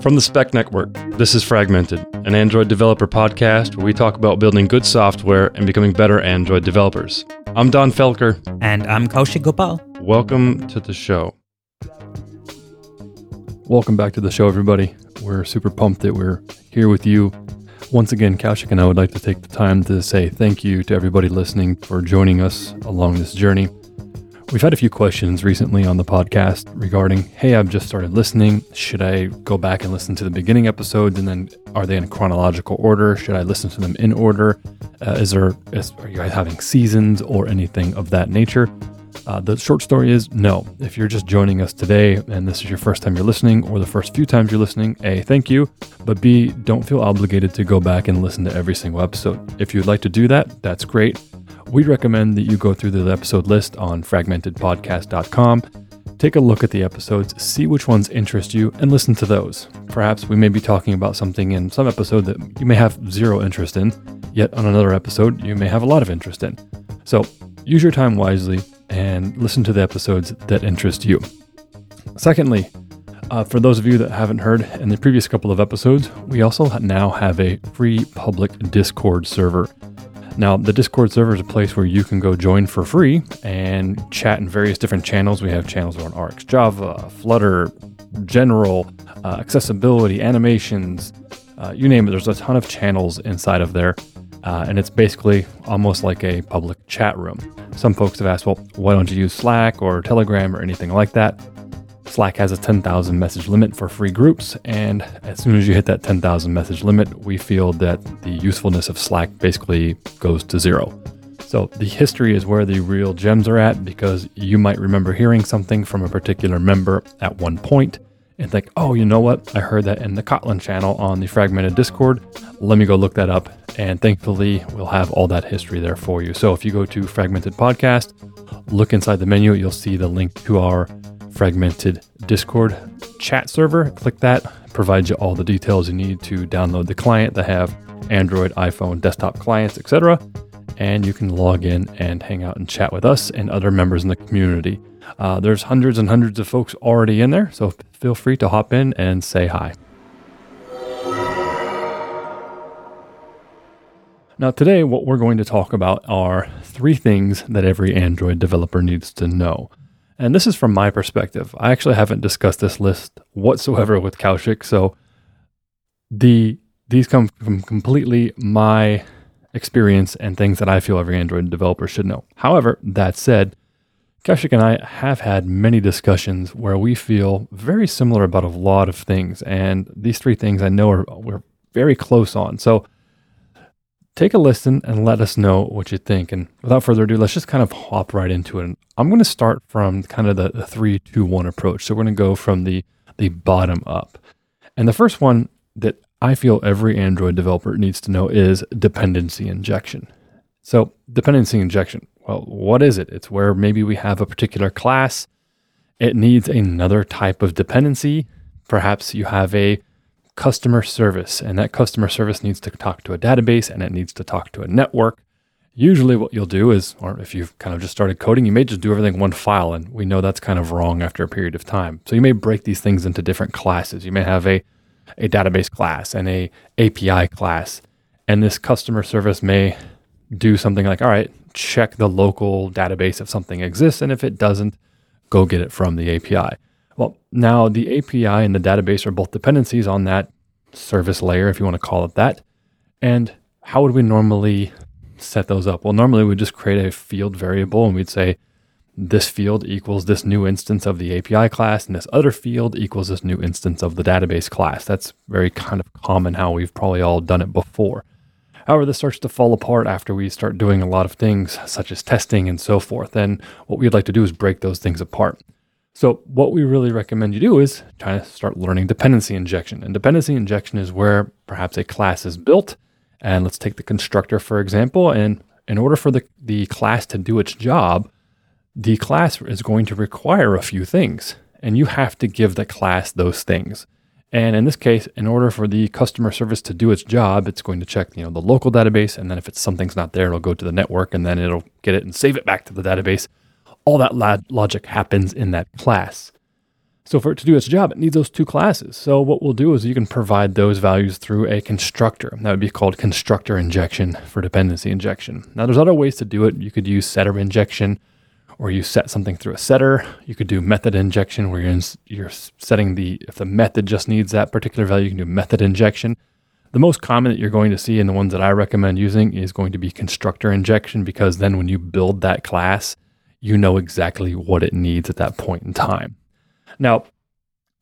From the Spec Network, this is Fragmented, an Android developer podcast where we talk about building good software and becoming better Android developers. I'm Don Felker. And I'm Kaushik Gopal. Welcome to the show. Welcome back to the show, everybody. We're super pumped that we're here with you. Once again, Kaushik and I would like to take the time to say thank you to everybody listening for joining us along this journey. We've had a few questions recently on the podcast regarding, hey, I've just started listening. Should I go back and listen to the beginning episodes? And then are they in chronological order? Should I listen to them in order? Are you guys having seasons or anything of that nature? The short story is no. If you're just joining us today and this is your first time you're listening or the first few times you're listening, A, thank you, but B, don't feel obligated to go back and listen to every single episode. If you'd like to do that, that's great. We recommend that you go through the episode list on fragmentedpodcast.com, take a look at the episodes, see which ones interest you, and listen to those. Perhaps we may be talking about something in some episode that you may have zero interest in, yet on another episode you may have a lot of interest in. So use your time wisely and listen to the episodes that interest you. Secondly, for those of you that haven't heard, in the previous couple of episodes, we also now have a free public Discord server. Now, the Discord server is a place where you can go join for free and chat in various different channels. We have channels on RxJava, Flutter, general, accessibility, animations, you name it. There's a ton of channels inside of there, and it's basically almost like a public chat room. Some folks have asked, well, why don't you use Slack or Telegram or anything like that? Slack has a 10,000 message limit for free groups, and as soon as you hit that 10,000 message limit, we feel that the usefulness of Slack basically goes to zero. So the history is where the real gems are at, because you might remember hearing something from a particular member at one point and think, oh, you know what? I heard that in the Kotlin channel on the Fragmented Discord. Let me go look that up. And thankfully, we'll have all that history there for you. So if you go to Fragmented Podcast, look inside the menu, you'll see the link to our Fragmented Discord chat server. Click that, provides you all the details you need to download the client. They have Android, iPhone, desktop clients, etc. And you can log in and hang out and chat with us and other members in the community. There's hundreds and hundreds of folks already in there, so feel free to hop in and say hi. Now today, what we're going to talk about are three things that every Android developer needs to know. And this is from my perspective. I actually haven't discussed this list whatsoever with Kaushik, so these come from completely my experience and things that I feel every Android developer should know. However, that said, Kaushik and I have had many discussions where we feel very similar about a lot of things, and these three things I know we're very close on. So take a listen and let us know what you think. And without further ado, let's just kind of hop right into it. And I'm going to start from kind of the 3-2-1 approach. So we're going to go from the bottom up. And the first one that I feel every Android developer needs to know is dependency injection. So dependency injection, well, what is it? It's where maybe we have a particular class. It needs another type of dependency. Perhaps you have a customer service, and that customer service needs to talk to a database and it needs to talk to a network. Usually what you'll do is, or if you've kind of just started coding, you may just do everything in one file, and we know that's kind of wrong after a period of time. So you may break these things into different classes. You may have a database class and a API class, and this customer service may do something like, all right, check the local database if something exists, and if it doesn't, go get it from the API. Well, now the API and the database are both dependencies on that service layer, if you want to call it that. And how would we normally set those up? Well, normally we just create a field variable and we'd say this field equals this new instance of the API class and this other field equals this new instance of the database class. That's very kind of common how we've probably all done it before. However, this starts to fall apart after we start doing a lot of things such as testing and so forth. And what we'd like to do is break those things apart. So what we really recommend you do is try to start learning dependency injection. And dependency injection is where perhaps a class is built. And let's take the constructor, for example. And in order for the class to do its job, the class is going to require a few things. And you have to give the class those things. And in this case, in order for the customer service to do its job, it's going to check, the local database. And then if something's not there, it'll go to the network and then it'll get it and save it back to the database. all that logic happens in that class. So for it to do its job, it needs those two classes. So what we'll do is you can provide those values through a constructor. That would be called constructor injection for dependency injection. Now there's other ways to do it. You could use setter injection, or you set something through a setter. You could do method injection where you're setting if the method just needs that particular value, you can do method injection. The most common that you're going to see, and the ones that I recommend using, is going to be constructor injection, because then when you build that class, you know exactly what it needs at that point in time. Now,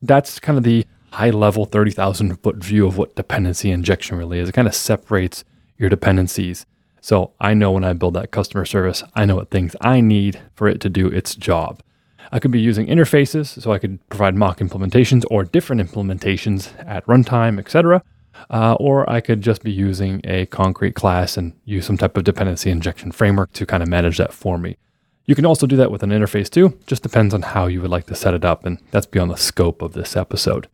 that's kind of the high-level 30,000-foot view of what dependency injection really is. It kind of separates your dependencies. So I know when I build that customer service, I know what things I need for it to do its job. I could be using interfaces, so I could provide mock implementations or different implementations at runtime, etc. Or I could just be using a concrete class and use some type of dependency injection framework to kind of manage that for me. You can also do that with an interface too. Just depends on how you would like to set it up, and that's beyond the scope of this episode.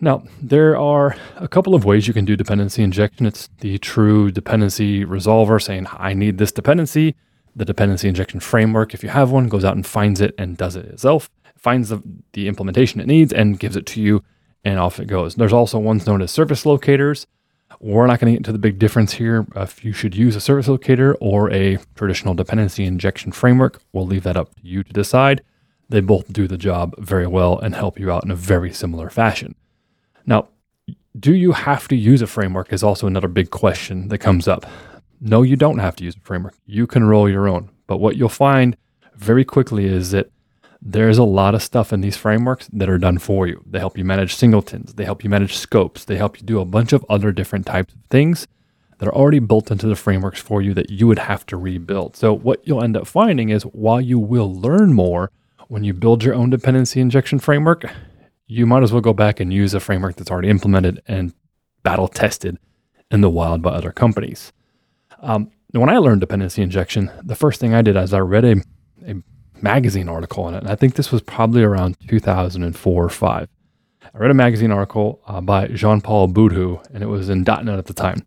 Now, there are a couple of ways you can do dependency injection. It's the true dependency resolver saying, I need this dependency. The dependency injection framework, if you have one, goes out and finds it and does it itself, finds the implementation it needs and gives it to you, and off it goes. There's also ones known as service locators. We're not going to get into the big difference here if you should use a service locator or a traditional dependency injection framework. We'll leave that up to you to decide. They both do the job very well and help you out in a very similar fashion. Now, do you have to use a framework is also another big question that comes up. No, you don't have to use a framework. You can roll your own. But what you'll find very quickly is that there's a lot of stuff in these frameworks that are done for you. They help you manage singletons. They help you manage scopes. They help you do a bunch of other different types of things that are already built into the frameworks for you that you would have to rebuild. So what you'll end up finding is while you will learn more when you build your own dependency injection framework, you might as well go back and use a framework that's already implemented and battle tested in the wild by other companies. When I learned dependency injection, the first thing I did is I read a magazine article on it. And I think this was probably around 2004 or 5. I read a magazine article by Jean-Paul Boudou, and it was in .NET at the time.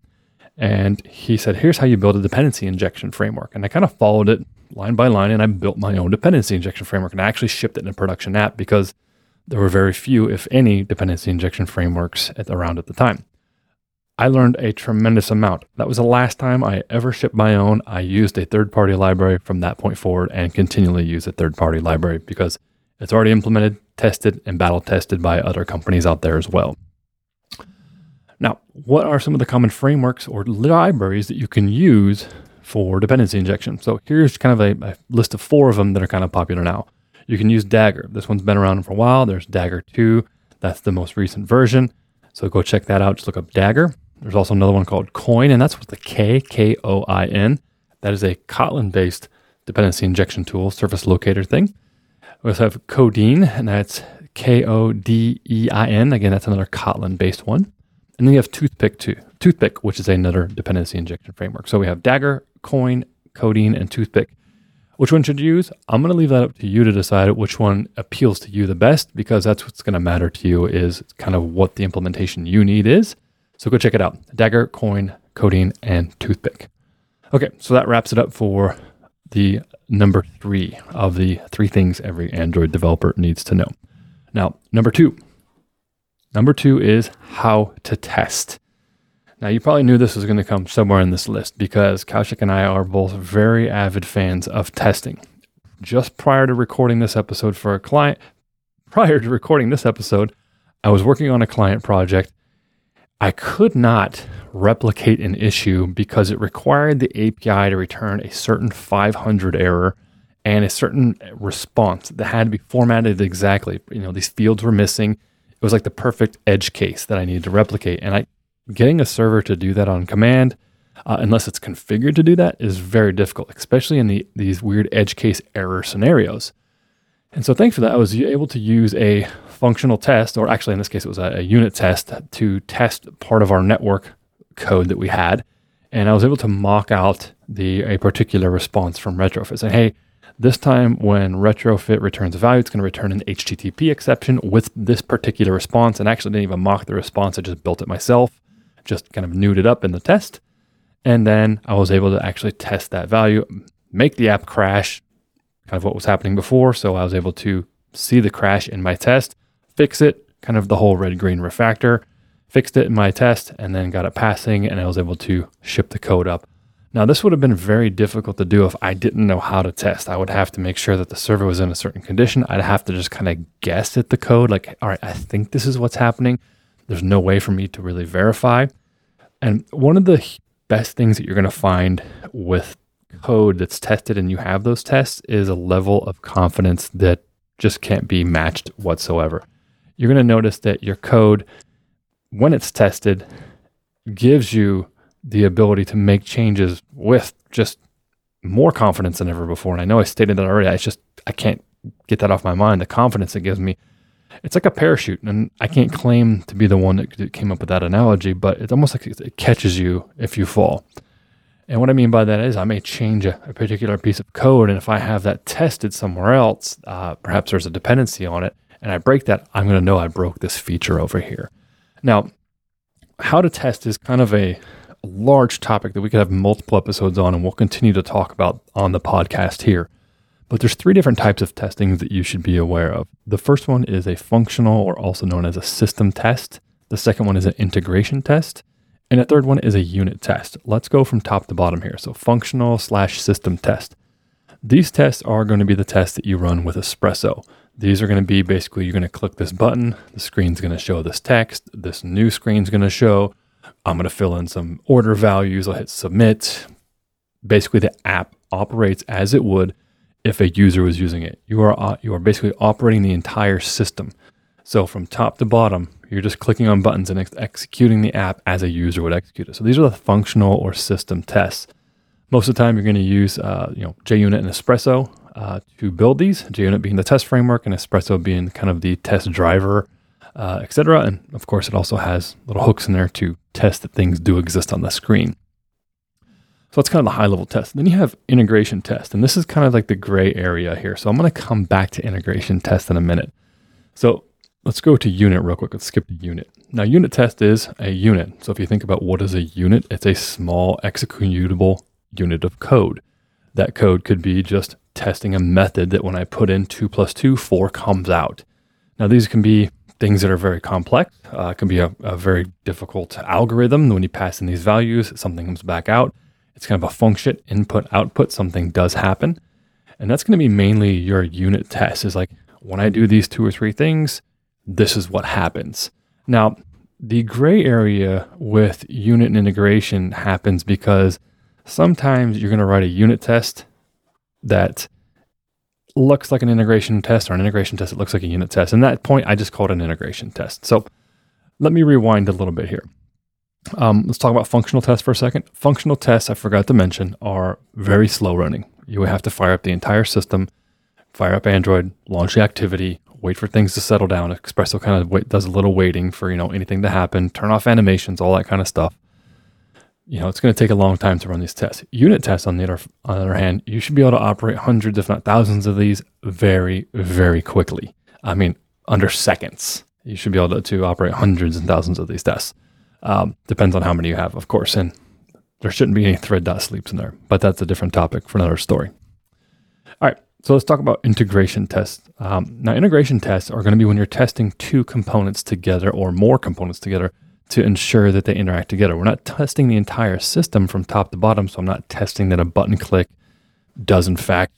And he said, here's how you build a dependency injection framework. And I kind of followed it line by line, and I built my own dependency injection framework. And I actually shipped it in a production app because there were very few, if any, dependency injection frameworks around at the time. I learned a tremendous amount. That was the last time I ever shipped my own. I used a third-party library from that point forward and continually use a third-party library because it's already implemented, tested, and battle-tested by other companies out there as well. Now, what are some of the common frameworks or libraries that you can use for dependency injection? So here's kind of a list of 4 of them that are kind of popular now. You can use Dagger. This one's been around for a while. There's Dagger 2. That's the most recent version. So go check that out. Just look up Dagger. There's also another one called Koin, and that's with the K-K-O-I-N. That is a Kotlin-based dependency injection tool, service locator thing. We also have Kodein, and that's Kodein. Again, that's another Kotlin-based one. And then you have Toothpick too. Toothpick, which is another dependency injection framework. So we have Dagger, Koin, Kodein, and Toothpick. Which one should you use? I'm going to leave that up to you to decide which one appeals to you the best, because that's what's going to matter to you is kind of what the implementation you need is. So go check it out. Dagger, Koin, Kodein, and Toothpick. Okay, so that wraps it up for the number 3 of the 3 things every Android developer needs to know. Now, number 2. Number 2 is how to test. Now, you probably knew this was going to come somewhere in this list because Kaushik and I are both very avid fans of testing. Just prior to recording this episode for a client, I was working on a client project. I could not replicate an issue because it required the API to return a certain 500 error and a certain response that had to be formatted exactly. You know, these fields were missing. It was like the perfect edge case that I needed to replicate. And getting a server to do that on command, unless it's configured to do that, is very difficult, especially in these weird edge case error scenarios. And so thanks for that, I was able to use a functional test, or actually in this case, it was a unit test to test part of our network code that we had. And I was able to mock out a particular response from Retrofit saying, hey, this time when Retrofit returns a value, it's going to return an HTTP exception with this particular response. And actually didn't even mock the response. I just built it myself, just kind of newed it up in the test. And then I was able to actually test that value, make the app crash, kind of what was happening before. So I was able to see the crash in my test, fix it, kind of the whole red-green refactor, fixed it in my test, and then got it passing, and I was able to ship the code up. Now, this would have been very difficult to do if I didn't know how to test. I would have to make sure that the server was in a certain condition. I'd have to just kind of guess at the code, like, all right, I think this is what's happening. There's no way for me to really verify. And one of the best things that you're going to find with code that's tested and you have those tests is a level of confidence that just can't be matched whatsoever. You're going to notice that your code, when it's tested, gives you the ability to make changes with just more confidence than ever before. And I know I stated that already. I can't get that off my mind. The confidence it gives me, it's like a parachute. And I can't claim to be the one that came up with that analogy, but it's almost like it catches you if you fall. And what I mean by that is I may change a particular piece of code. And if I have that tested somewhere else, perhaps there's a dependency on it, and I break that, I'm going to know I broke this feature over here. Now, how to test is kind of a large topic that we could have multiple episodes on, and we'll continue to talk about on the podcast here. But there's three different types of testing that you should be aware of. The first one is a functional, or also known as a system test. The second one is an integration test. And the third one is a unit test. Let's go from top to bottom here. So functional/system test. These tests are going to be the tests that you run with Espresso. These are going to be basically, you're going to click this button, the screen's going to show this text, this new screen's going to show, I'm going to fill in some order values. I'll hit submit. Basically, the app operates as it would if a user was using it. You are basically operating the entire system. So from top to bottom, you're just clicking on buttons and executing the app as a user would execute it. So these are the functional or system tests. Most of the time, you're going to use JUnit and Espresso to build these. JUnit being the test framework and Espresso being kind of the test driver, etc. And of course, it also has little hooks in there to test that things do exist on the screen. So that's kind of the high level test. Then you have integration test, and this is kind of like the gray area here. So I'm going to come back to integration test in a minute. So let's go to unit real quick. Let's skip to unit. Now, unit test is a unit. So if you think about what is a unit, it's a small executable unit of code. That code could be just testing a method that when I put in 2 + 2, 4 comes out. Now, these can be things that are very complex. It can be a very difficult algorithm. When you pass in these values, something comes back out. It's kind of a function, input, output, something does happen. And that's going to be mainly your unit test. Is like, when I do these 2 or 3 things, this is what happens. Now, the gray area with unit and integration happens because sometimes you're going to write a unit test that looks like an integration test, or an integration test that looks like a unit test. And at that point, I just call it an integration test. So let me rewind a little bit here. Let's talk about functional tests for a second. Functional tests, I forgot to mention, are very slow running. You would have to fire up the entire system, fire up Android, launch the activity, wait for things to settle down. Espresso kind of does a little waiting for anything to happen, turn off animations, all that kind of stuff. It's going to take a long time to run these tests. Unit tests, on the other hand, you should be able to operate hundreds, if not thousands of these very, very quickly. I mean, under seconds. You should be able to operate hundreds and thousands of these tests. Depends on how many you have, of course. And there shouldn't be any thread.sleeps in there, but that's a different topic for another story. All right, so let's talk about integration tests. Now, integration tests are going to be when you're testing 2 components together or more components together to ensure that they interact together. We're not testing the entire system from top to bottom, so I'm not testing that a button click does in fact,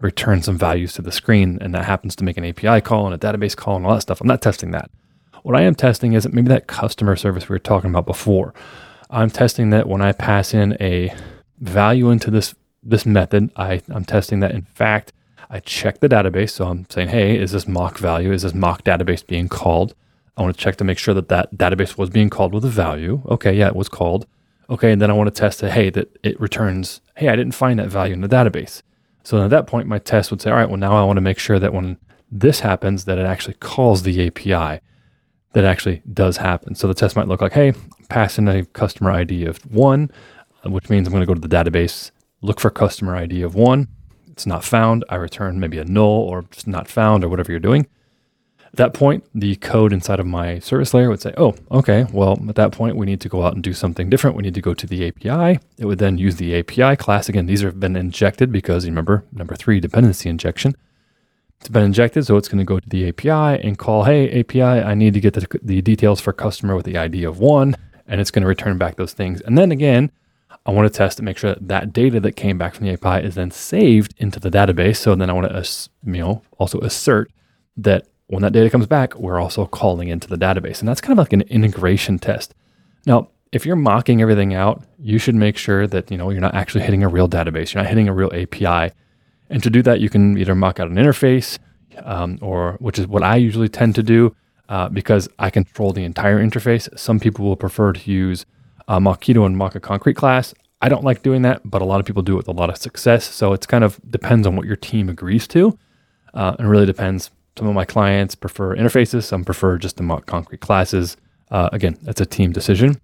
return some values to the screen, and that happens to make an API call and a database call and all that stuff. I'm not testing that. What I am testing is maybe that customer service we were talking about before. I'm testing that when I pass in a value into this method, I'm testing that in fact, I check the database. So I'm saying, hey, is this mock value? Is this mock database being called? I want to check to make sure that database was being called with a value. Okay, yeah, it was called. Okay, and then I want to test that, hey, that it returns, hey, I didn't find that value in the database. So at that point, my test would say, all right, well, now I want to make sure that when this happens, that it actually calls the API. That actually does happen. So the test might look like, hey, pass in a customer ID of 1, which means I'm going to go to the database, look for customer ID of 1. It's not found. I return maybe a null or just not found or whatever you're doing. At that point, the code inside of my service layer would say, oh, okay, well, at that point, we need to go out and do something different. We need to go to the API. It would then use the API class. Again, these have been injected because, you remember, number three, dependency injection. It's been injected, so it's going to go to the API and call, hey, API, I need to get the details for customer with the ID of 1, and it's going to return back those things. And then again, I want to test and make sure that, that data that came back from the API is then saved into the database. So then I want to, you know, also assert that when that data comes back, we're also calling into the database. And that's kind of like an integration test. Now, if you're mocking everything out, you should make sure that, you know, you're not actually hitting a real database. You're not hitting a real API. And to do that, you can either mock out an interface, or which is what I usually tend to do, because I control the entire interface. Some people will prefer to use Mockito and mock a concrete class. I don't like doing that, but a lot of people do it with a lot of success. So it's kind of depends on what your team agrees to, and really depends. Some of my clients prefer interfaces. Some prefer just to mock concrete classes. Again, that's a team decision.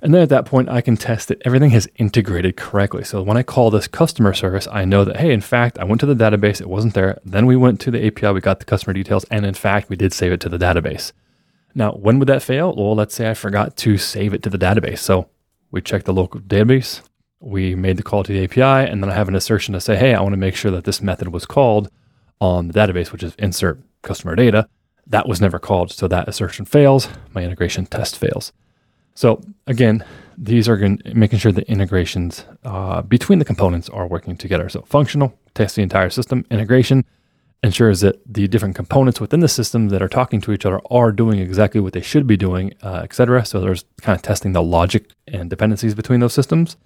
And then at that point, I can test that everything has integrated correctly. So when I call this customer service, I know that, hey, in fact, I went to the database. It wasn't there. Then we went to the API. We got the customer details. And in fact, we did save it to the database. Now, when would that fail? Well, let's say I forgot to save it to the database. So we checked the local database. We made the call to the API. And then I have an assertion to say, hey, I want to make sure that this method was called on the database, which is insert customer data. That was never called. So that assertion fails. My integration test fails. So again, these are making sure the integrations between the components are working together. So functional, tests the entire system. Integration ensures that the different components within the system that are talking to each other are doing exactly what they should be doing, et cetera. So there's kind of testing the logic and dependencies between those systems.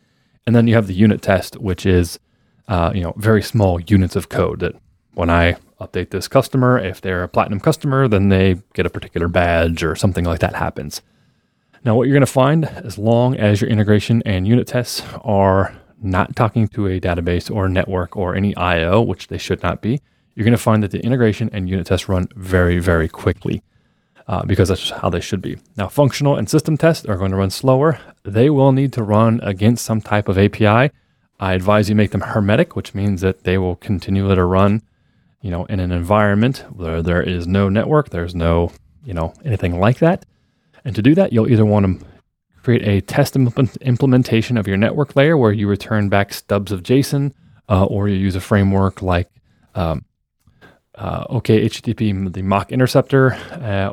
And then you have the unit test, which is very small units of code that when I update this customer, if they're a platinum customer, then they get a particular badge or something like that happens. Now, what you're going to find, as long as your integration and unit tests are not talking to a database or network or any IO, which they should not be, you're going to find that the integration and unit tests run very, very quickly because that's how they should be. Now, functional and system tests are going to run slower. They will need to run against some type of API. I advise you make them hermetic, which means that they will continue to run, you know, in an environment where there is no network, there's no, you know, anything like that. And to do that, you'll either want to create a test implementation of your network layer where you return back stubs of JSON, or you use a framework like OkHttp, the mock interceptor,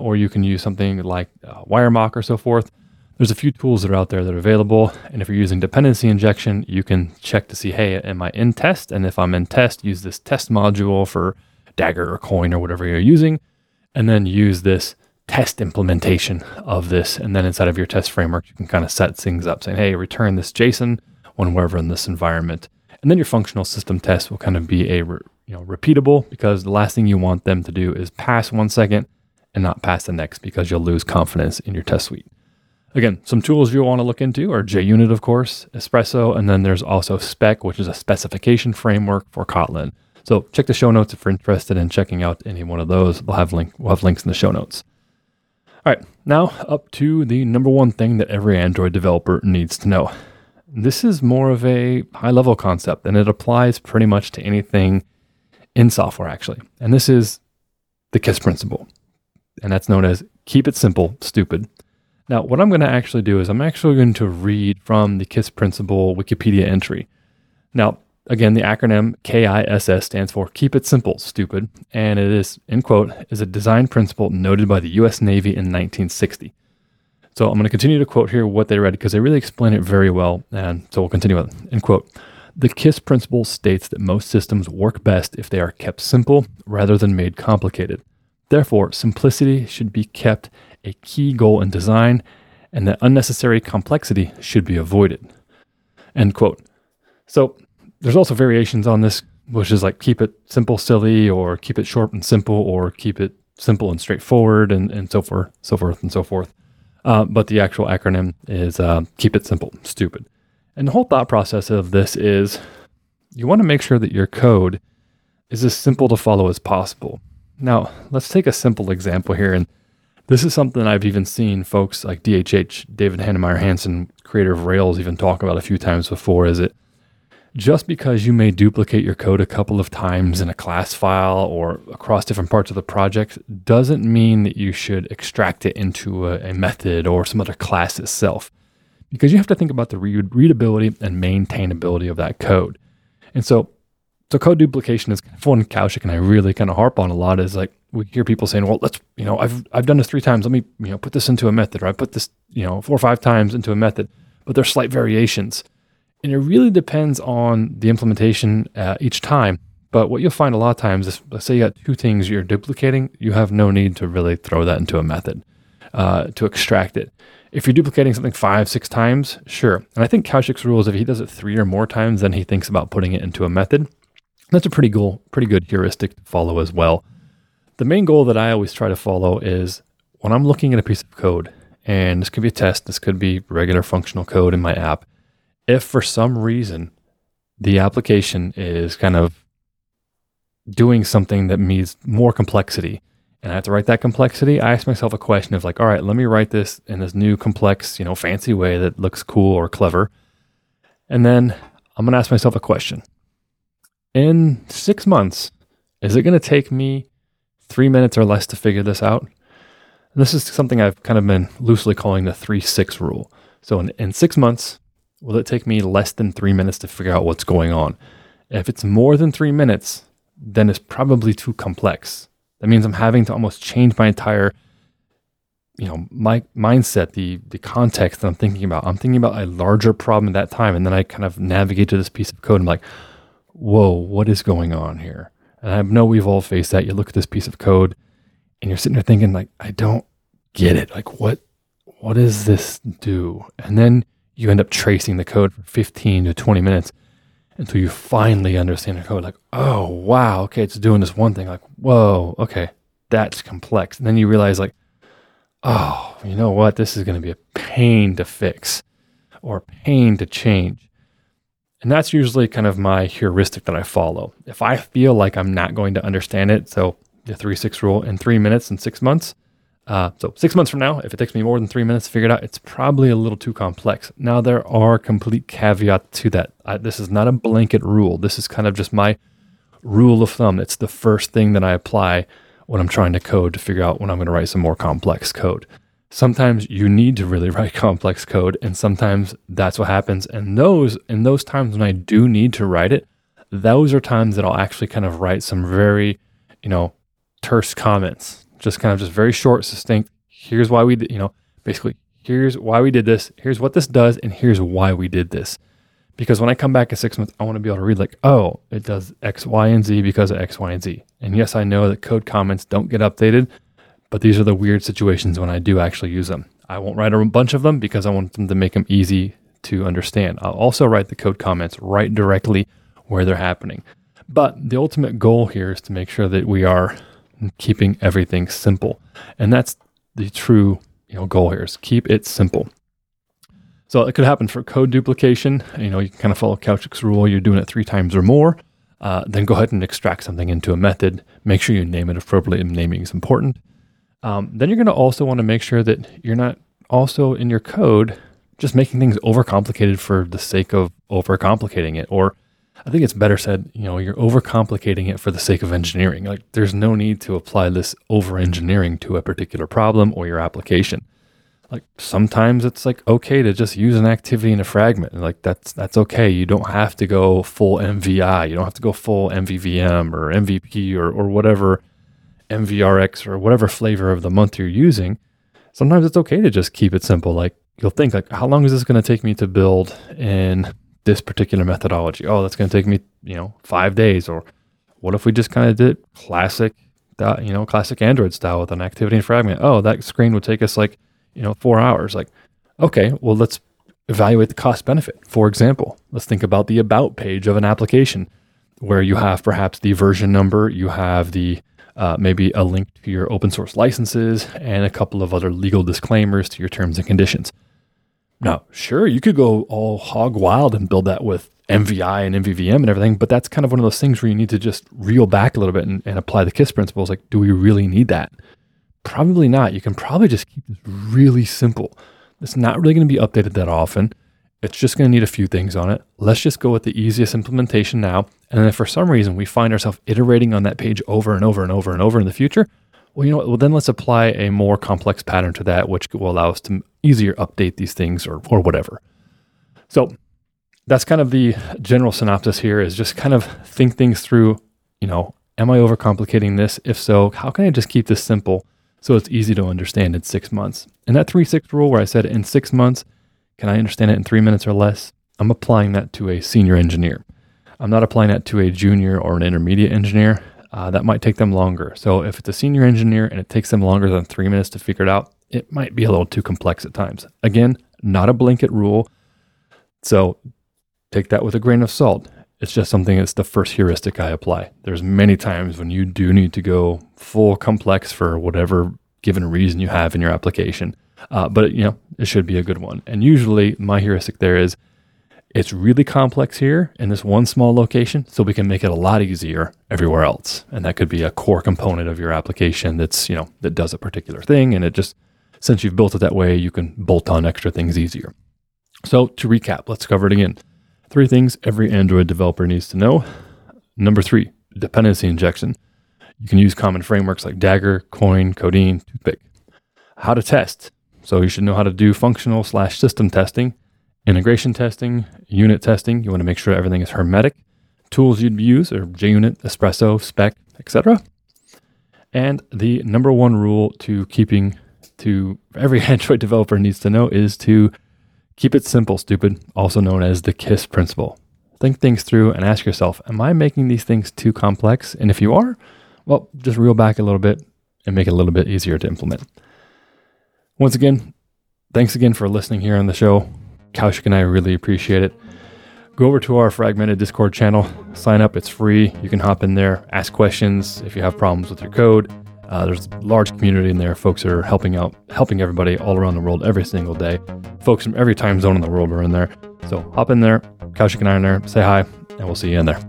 or you can use something like WireMock or so forth. There's a few tools that are out there that are available. And if you're using dependency injection, you can check to see, hey, am I in test? And if I'm in test, use this test module for Dagger or Koin or whatever you're using, and then use this test implementation of this. And then inside of your test framework, you can kind of set things up saying, hey, return this JSON when we're in this environment. And then your functional system test will kind of be repeatable, because the last thing you want them to do is pass one second and not pass the next, because you'll lose confidence in your test suite. Again, some tools you'll want to look into are JUnit, of course, Espresso, and then there's also Spec, which is a specification framework for Kotlin. So check the show notes if you're interested in checking out any one of those. We'll have links in the show notes. All right, now up to the number one thing that every Android developer needs to know. This is more of a high-level concept, and it applies pretty much to anything in software, actually. And this is the KISS principle, and that's known as keep it simple, stupid. Now, what I'm going to actually do is I'm actually going to read from the KISS principle Wikipedia entry. Now, again, the acronym KISS stands for Keep It Simple, Stupid, and it is, in quote, is a design principle noted by the U.S. Navy in 1960. So I'm going to continue to quote here what they read, because they really explain it very well, and so we'll continue with it. End quote. The KISS principle states that most systems work best if they are kept simple rather than made complicated. Therefore, simplicity should be kept a key goal in design, and that unnecessary complexity should be avoided. End quote. So there's also variations on this, which is like keep it simple, silly, or keep it short and simple, or keep it simple and straightforward, and so forth. But the actual acronym is keep it simple, stupid. And the whole thought process of this is you want to make sure that your code is as simple to follow as possible. Now, let's take a simple example here. And this is something I've even seen folks like DHH, David Heinemeier Hansson, creator of Rails, even talk about a few times before, is it just because you may duplicate your code a couple of times in a class file or across different parts of the project doesn't mean that you should extract it into a method or some other class itself, because you have to think about the readability and maintainability of that code. And so code duplication is kind of one Kaushik and I really kind of harp on a lot, is like we hear people saying, well, let's, you know, I've done this 3 times. Let me, you know, put this into a method, or I put this, you know, 4 or 5 times into a method, but there's slight variations. And it really depends on the implementation each time. But what you'll find a lot of times is, let's say you got 2 things you're duplicating, you have no need to really throw that into a method to extract it. If you're duplicating something 5, 6 times, sure. And I think Kaushik's rule is if he does it 3 or more times, then he thinks about putting it into a method. That's a pretty good heuristic to follow as well. The main goal that I always try to follow is when I'm looking at a piece of code, and this could be a test, this could be regular functional code in my app, if for some reason the application is kind of doing something that needs more complexity and I have to write that complexity, I ask myself a question of like, all right, let me write this in this new complex, you know, fancy way that looks cool or clever. And then I'm going to ask myself a question. In 6 months, is it going to take me 3 minutes or less to figure this out? And this is something I've kind of been loosely calling the 3-6 rule. So in 6 months, will it take me less than 3 minutes to figure out what's going on? If it's more than 3 minutes, then it's probably too complex. That means I'm having to almost change my entire, you know, my mindset, the context that I'm thinking about. I'm thinking about a larger problem at that time, and then I kind of navigate to this piece of code and I'm like, whoa, what is going on here? And I know we've all faced that. You look at this piece of code and you're sitting there thinking like, I don't get it. Like what does this do? And then you end up tracing the code for 15 to 20 minutes until you finally understand the code. Like, oh, wow, okay, it's doing this one thing. Like, whoa, okay, that's complex. And then you realize like, oh, you know what? This is going to be a pain to fix or a pain to change. And that's usually kind of my heuristic that I follow. If I feel like I'm not going to understand it, so the 3-6 rule in 3 minutes and 6 months, so 6 months from now, if it takes me more than 3 minutes to figure it out, it's probably a little too complex. Now, there are complete caveats to that. This is not a blanket rule. This is kind of just my rule of thumb. It's the first thing that I apply when I'm trying to code to figure out when I'm going to write some more complex code. Sometimes you need to really write complex code, and sometimes that's what happens. And in those times when I do need to write it, those are times that I'll actually kind of write some very, you know, terse comments. Just kind of just very short, succinct. Here's why we, you know, basically here's why we did this. Here's what this does. And here's why we did this. Because when I come back in 6 months, I want to be able to read like, oh, it does X, Y, and Z because of X, Y, and Z. And yes, I know that code comments don't get updated, but these are the weird situations when I do actually use them. I won't write a bunch of them because I want them to make them easy to understand. I'll also write the code comments right directly where they're happening. But the ultimate goal here is to make sure that we are keeping everything simple. And that's the true, you know, goal here, is keep it simple. So it could happen for code duplication. You know, you can kind of follow Kaushik's rule. You're doing it 3 times or more. Then go ahead and extract something into a method. Make sure you name it appropriately, and naming is important. Then you're going to also want to make sure that you're not also in your code just making things overcomplicated for the sake of overcomplicating it, or I think it's better said, you know, you're overcomplicating it for the sake of engineering. Like, there's no need to apply this over-engineering to a particular problem or your application. Like, sometimes it's like okay to just use an activity in a fragment. Like, that's okay. You don't have to go full MVI. You don't have to go full MVVM or MVP or whatever MVRX or whatever flavor of the month you're using. Sometimes it's okay to just keep it simple. Like, you'll think like, how long is this going to take me to build in this particular methodology? Oh, that's going to take me, you know, 5 days. Or what if we just kind of did classic, you know, classic Android style with an activity and fragment? Oh, that screen would take us like, you know, 4 hours. Like, okay, well, let's evaluate the cost benefit. For example, let's think about the about page of an application where you have perhaps the version number, you have the maybe a link to your open source licenses and a couple of other legal disclaimers to your terms and conditions. Now, sure, you could go all hog wild and build that with MVI and MVVM and everything, but that's kind of one of those things where you need to just reel back a little bit and apply the KISS principles. Like, do we really need that? Probably not. You can probably just keep this really simple. It's not really going to be updated that often. It's just going to need a few things on it. Let's just go with the easiest implementation now. And then if for some reason we find ourselves iterating on that page over and over and over and over in the future, well, you know what? Well, then let's apply a more complex pattern to that, which will allow us to easier update these things or whatever. So that's kind of the general synopsis here, is just kind of think things through, you know, am I overcomplicating this? If so, how can I just keep this simple so it's easy to understand in 6 months? And that 3-6 rule where I said in 6 months, can I understand it in 3 minutes or less? I'm applying that to a senior engineer. I'm not applying that to a junior or an intermediate engineer. That might take them longer. So if it's a senior engineer and it takes them longer than 3 minutes to figure it out, it might be a little too complex at times. Again, not a blanket rule. So take that with a grain of salt. It's just something that's the first heuristic I apply. There's many times when you do need to go full complex for whatever given reason you have in your application. But you know, it should be a good one. And usually my heuristic there is, it's really complex here in this one small location, so we can make it a lot easier everywhere else. And that could be a core component of your application that's, you know, that does a particular thing. And it just, since you've built it that way, you can bolt on extra things easier. So to recap, let's cover it again. 3 things every Android developer needs to know. Number 3, dependency injection. You can use common frameworks like Dagger, Koin, Kodein, Toothpick. How to test. So you should know how to do functional/system testing, integration testing, unit testing. You want to make sure everything is hermetic. Tools you'd use are JUnit, Espresso, Spec, etc. And the number one rule to every Android developer needs to know is to keep it simple, stupid, also known as the KISS principle. Think things through and ask yourself, am I making these things too complex? And if you are, well, just reel back a little bit and make it a little bit easier to implement. Once again, thanks again for listening here on the show. Kaushik and I really appreciate it. Go over to our Fragmented Discord channel, sign up, it's free. You can hop in there, ask questions if you have problems with your code. There's a large community in there. Folks are helping everybody all around the world every single day. Folks from every time zone in the world are in there. So hop in there, Kaushik and I are in there, say hi, and we'll see you in there.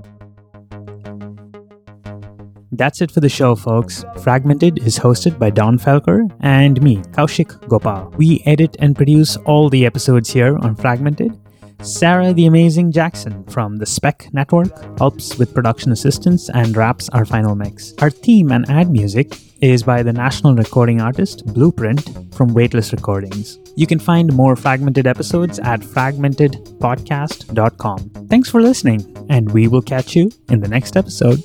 That's it for the show, folks. Fragmented is hosted by Don Felker and me, Kaushik Gopal. We edit and produce all the episodes here on Fragmented. Sarah the Amazing Jackson from the Spec Network helps with production assistance and wraps our final mix. Our theme and ad music is by the national recording artist Blueprint from Weightless Recordings. You can find more Fragmented episodes at fragmentedpodcast.com. Thanks for listening, and we will catch you in the next episode.